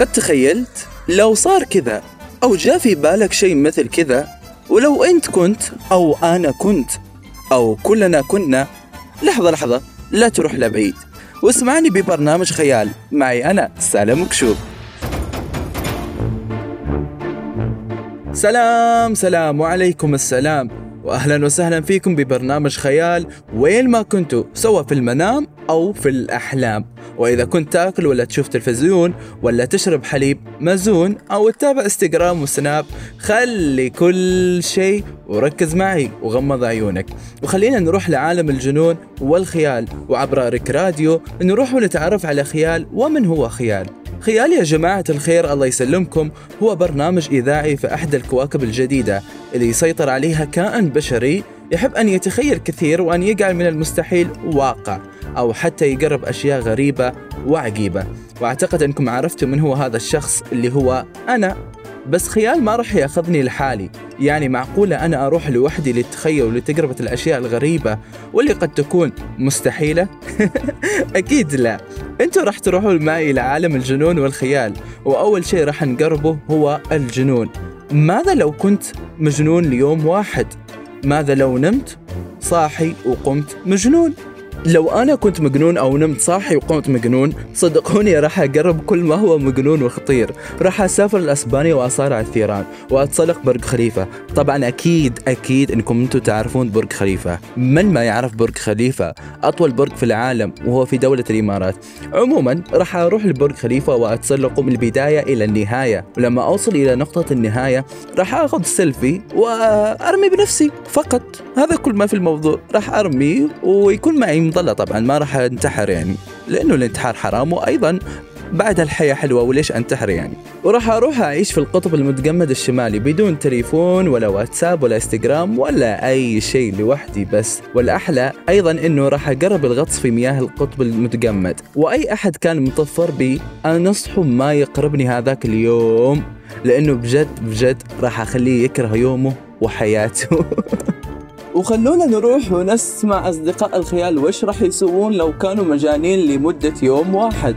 قد تخيلت لو صار كذا أو جاء في بالك شيء مثل كذا، ولو أنت كنت أو أنا كنت أو كلنا كنا. لحظة لا تروح لبعيد واسمعني ببرنامج خيال معي أنا سالم قشوب. سلام وعليكم السلام، وأهلا وسهلا فيكم ببرنامج خيال وين ما كنتوا، سواء في المنام أو في الأحلام. وإذا كنت تاكل ولا تشوف تلفزيون ولا تشرب حليب مزون أو تتابع انستغرام وسناب، خلي كل شيء وركز معي وغمض عيونك، وخلينا نروح لعالم الجنون والخيال. وعبر ريك راديو نروح ونتعرف على خيال ومن هو خيال. خيال يا جماعة الخير الله يسلمكم هو برنامج إذاعي في أحد الكواكب الجديدة اللي يسيطر عليها كائن بشري يحب أن يتخيل كثير وأن يجعل من المستحيل واقع، أو حتى يقرب أشياء غريبة وعجيبة. وأعتقد أنكم عرفتوا من هو هذا الشخص اللي هو أنا. بس خيال ما رح يأخذني لحالي، يعني معقولة أنا أروح لوحدي للتخيل ولتجربة الأشياء الغريبة واللي قد تكون مستحيلة؟ أكيد لا، أنتوا رح تروحوا معي إلى عالم الجنون والخيال. وأول شيء رح نقربه هو الجنون. ماذا لو كنت مجنون ليوم واحد؟ ماذا لو نمت صاحي وقمت مجنون؟ لو أنا كنت مجنون أو نمت صاحي وقمت مجنون، صدقوني راح أجرب كل ما هو مجنون وخطير. راح أسافر لأسبانيا وأصارع الثيران وأتسلق برج خليفة. طبعا أكيد أنكم أنتم تعرفون برج خليفة، من ما يعرف برج خليفة؟ أطول برج في العالم وهو في دولة الإمارات. عموما راح أروح لبرج خليفة وأتسلقه من البداية إلى النهاية، ولما أوصل إلى نقطة النهاية راح أخذ سيلفي وأرمي بنفسي فقط. هذا كل ما في الموضوع، راح أرمي ويكون معي مظلة. طبعا ما راح انتحر، يعني لأنه الانتحار حرام، وأيضا بعد الحياة حلوة وليش انتحر يعني. وراح أروح أعيش في القطب المتجمد الشمالي بدون تليفون ولا واتساب ولا انستغرام ولا أي شيء، لوحدي بس. والأحلى أيضا أنه راح أجرب الغطس في مياه القطب المتجمد، وأي أحد كان مطفر بي أنصحه ما يقربني هذاك اليوم، لأنه بجد راح أخليه يكره يومه وحياته. وخلونا نروح ونسمع أصدقاء الخيال وش راح يسوون لو كانوا مجانين لمدة يوم واحد.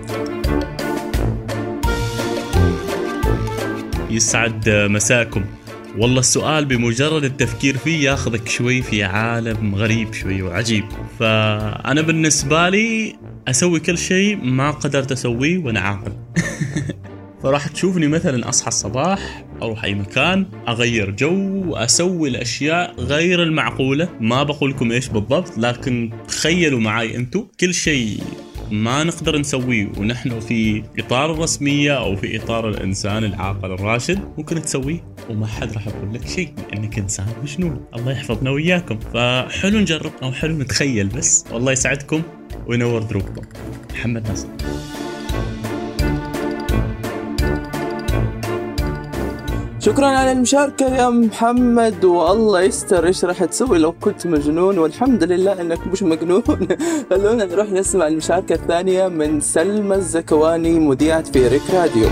يسعد مساكم. والله السؤال بمجرد التفكير فيه ياخذك شوي في عالم غريب شوي وعجيب. فأنا بالنسبة لي أسوي كل شيء ما قدرت أسويه وأنا عاقل. فراح تشوفني مثلا أصحى الصباح، أروح أي مكان، أغير جو، أسوي الأشياء غير المعقولة. ما بقولكم إيش بالضبط، لكن تخيلوا معاي أنتو كل شيء ما نقدر نسويه ونحن في إطار الرسمية أو في إطار الإنسان العاقل الراشد ممكن تسويه، وما حد راح يقول لك شيء لأنك إنسان مجنون. الله يحفظنا وإياكم. فحلو نجرب أو حلو نتخيل بس. والله يسعدكم وينور دروبكم. محمد ناصر. شكرا على المشاركة يا محمد، والله يستر ايش راح تسوي لو كنت مجنون، والحمد لله انك مش مجنون. خلونا نروح نسمع المشاركة الثانية من سلمى الزكواني مذيعة في ريك راديو.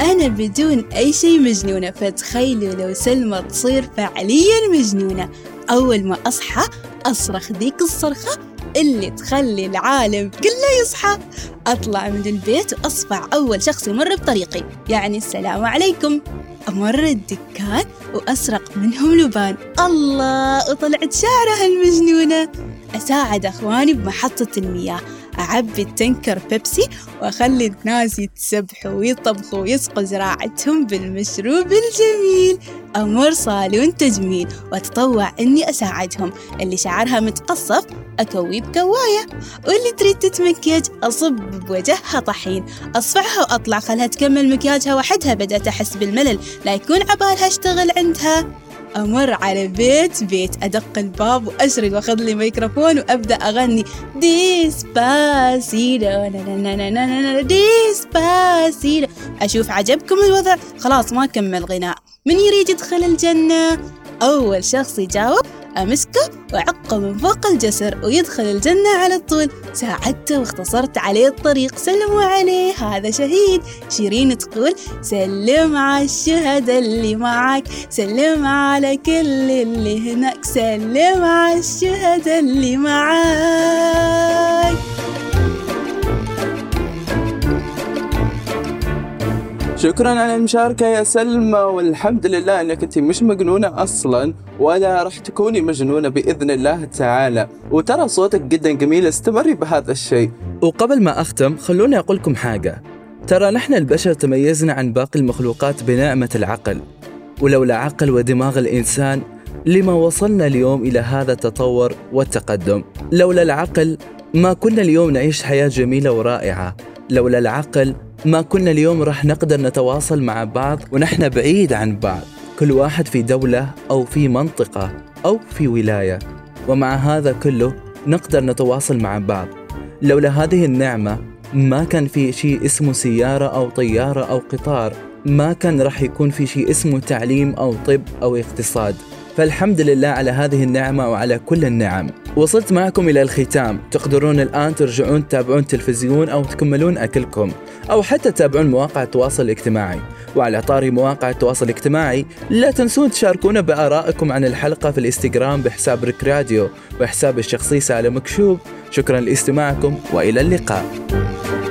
أنا بدون أي شيء مجنونة، فتخيلوا لو سلمى تصير فعليا مجنونة. أول ما أصحى أصرخ ذيك الصرخة اللي تخلي العالم كله يصحى. أطلع من البيت وأصبح أول شخص يمر بطريقي، يعني السلام عليكم. أمر الدكان وأسرق منهم لبان، الله وطلعت شعرها المجنونة. أساعد أخواني بمحطة المياه، أعبي التنكر بيبسي وأخلي الناس يتسبحوا ويطبخوا ويسقوا زراعتهم بالمشروب الجميل. أمر صالون تجميل وأتطوع أني أساعدهم، اللي شعرها متقصف أكوي بكواية، واللي تريد تتمكيج أصب بوجهها طحين، أصفعها وأطلع خلها تكمل مكياجها وحدها. بدأت أحس بالملل، لا يكون عبالها اشتغل عندها. أمر على بيت أدق الباب وأشرد وأخذ لي ميكروفون وأبدأ أغني ديسباسيدو. أشوف عجبكم الوضع، خلاص ما كمل غناء، من يريد يدخل الجنة. أول شخص يجاوب أمسكه وعقه من فوق الجسر ويدخل الجنة على طول. ساعدته واختصرت عليه الطريق، سلموا عليه هذا شهيد. شيرين تقول سلم على الشهداء اللي معك، سلم على كل اللي هناك، سلم على الشهداء اللي معك. شكرا على المشاركة يا سلمى، والحمد لله انك انت مش مجنونة اصلا ولا راح تكوني مجنونة باذن الله تعالى، وترى صوتك جدا جميل، استمري بهذا الشيء. وقبل ما اختم خلوني اقول لكم حاجة، ترى نحن البشر تميزنا عن باقي المخلوقات بنعمة العقل، ولولا عقل ودماغ الانسان لما وصلنا اليوم الى هذا التطور والتقدم. لولا العقل ما كنا اليوم نعيش حياة جميلة ورائعة، لولا العقل ما كنا اليوم راح نقدر نتواصل مع بعض ونحن بعيد عن بعض، كل واحد في دولة أو في منطقة أو في ولاية، ومع هذا كله نقدر نتواصل مع بعض. لولا هذه النعمة ما كان في شيء اسمه سيارة أو طيارة أو قطار، ما كان راح يكون في شيء اسمه تعليم أو طب أو اقتصاد. فالحمد لله على هذه النعمة وعلى كل النعم. وصلت معكم إلى الختام، تقدرون الآن ترجعون تتابعون تلفزيون أو تكملون أكلكم أو حتى تتابعون مواقع التواصل الاجتماعي. وعلى طاري مواقع التواصل الاجتماعي، لا تنسون تشاركونا بآرائكم عن الحلقة في الانستغرام بحساب ريك راديو وحساب الشخصي سالم قشوب. شكرا لاستماعكم وإلى اللقاء.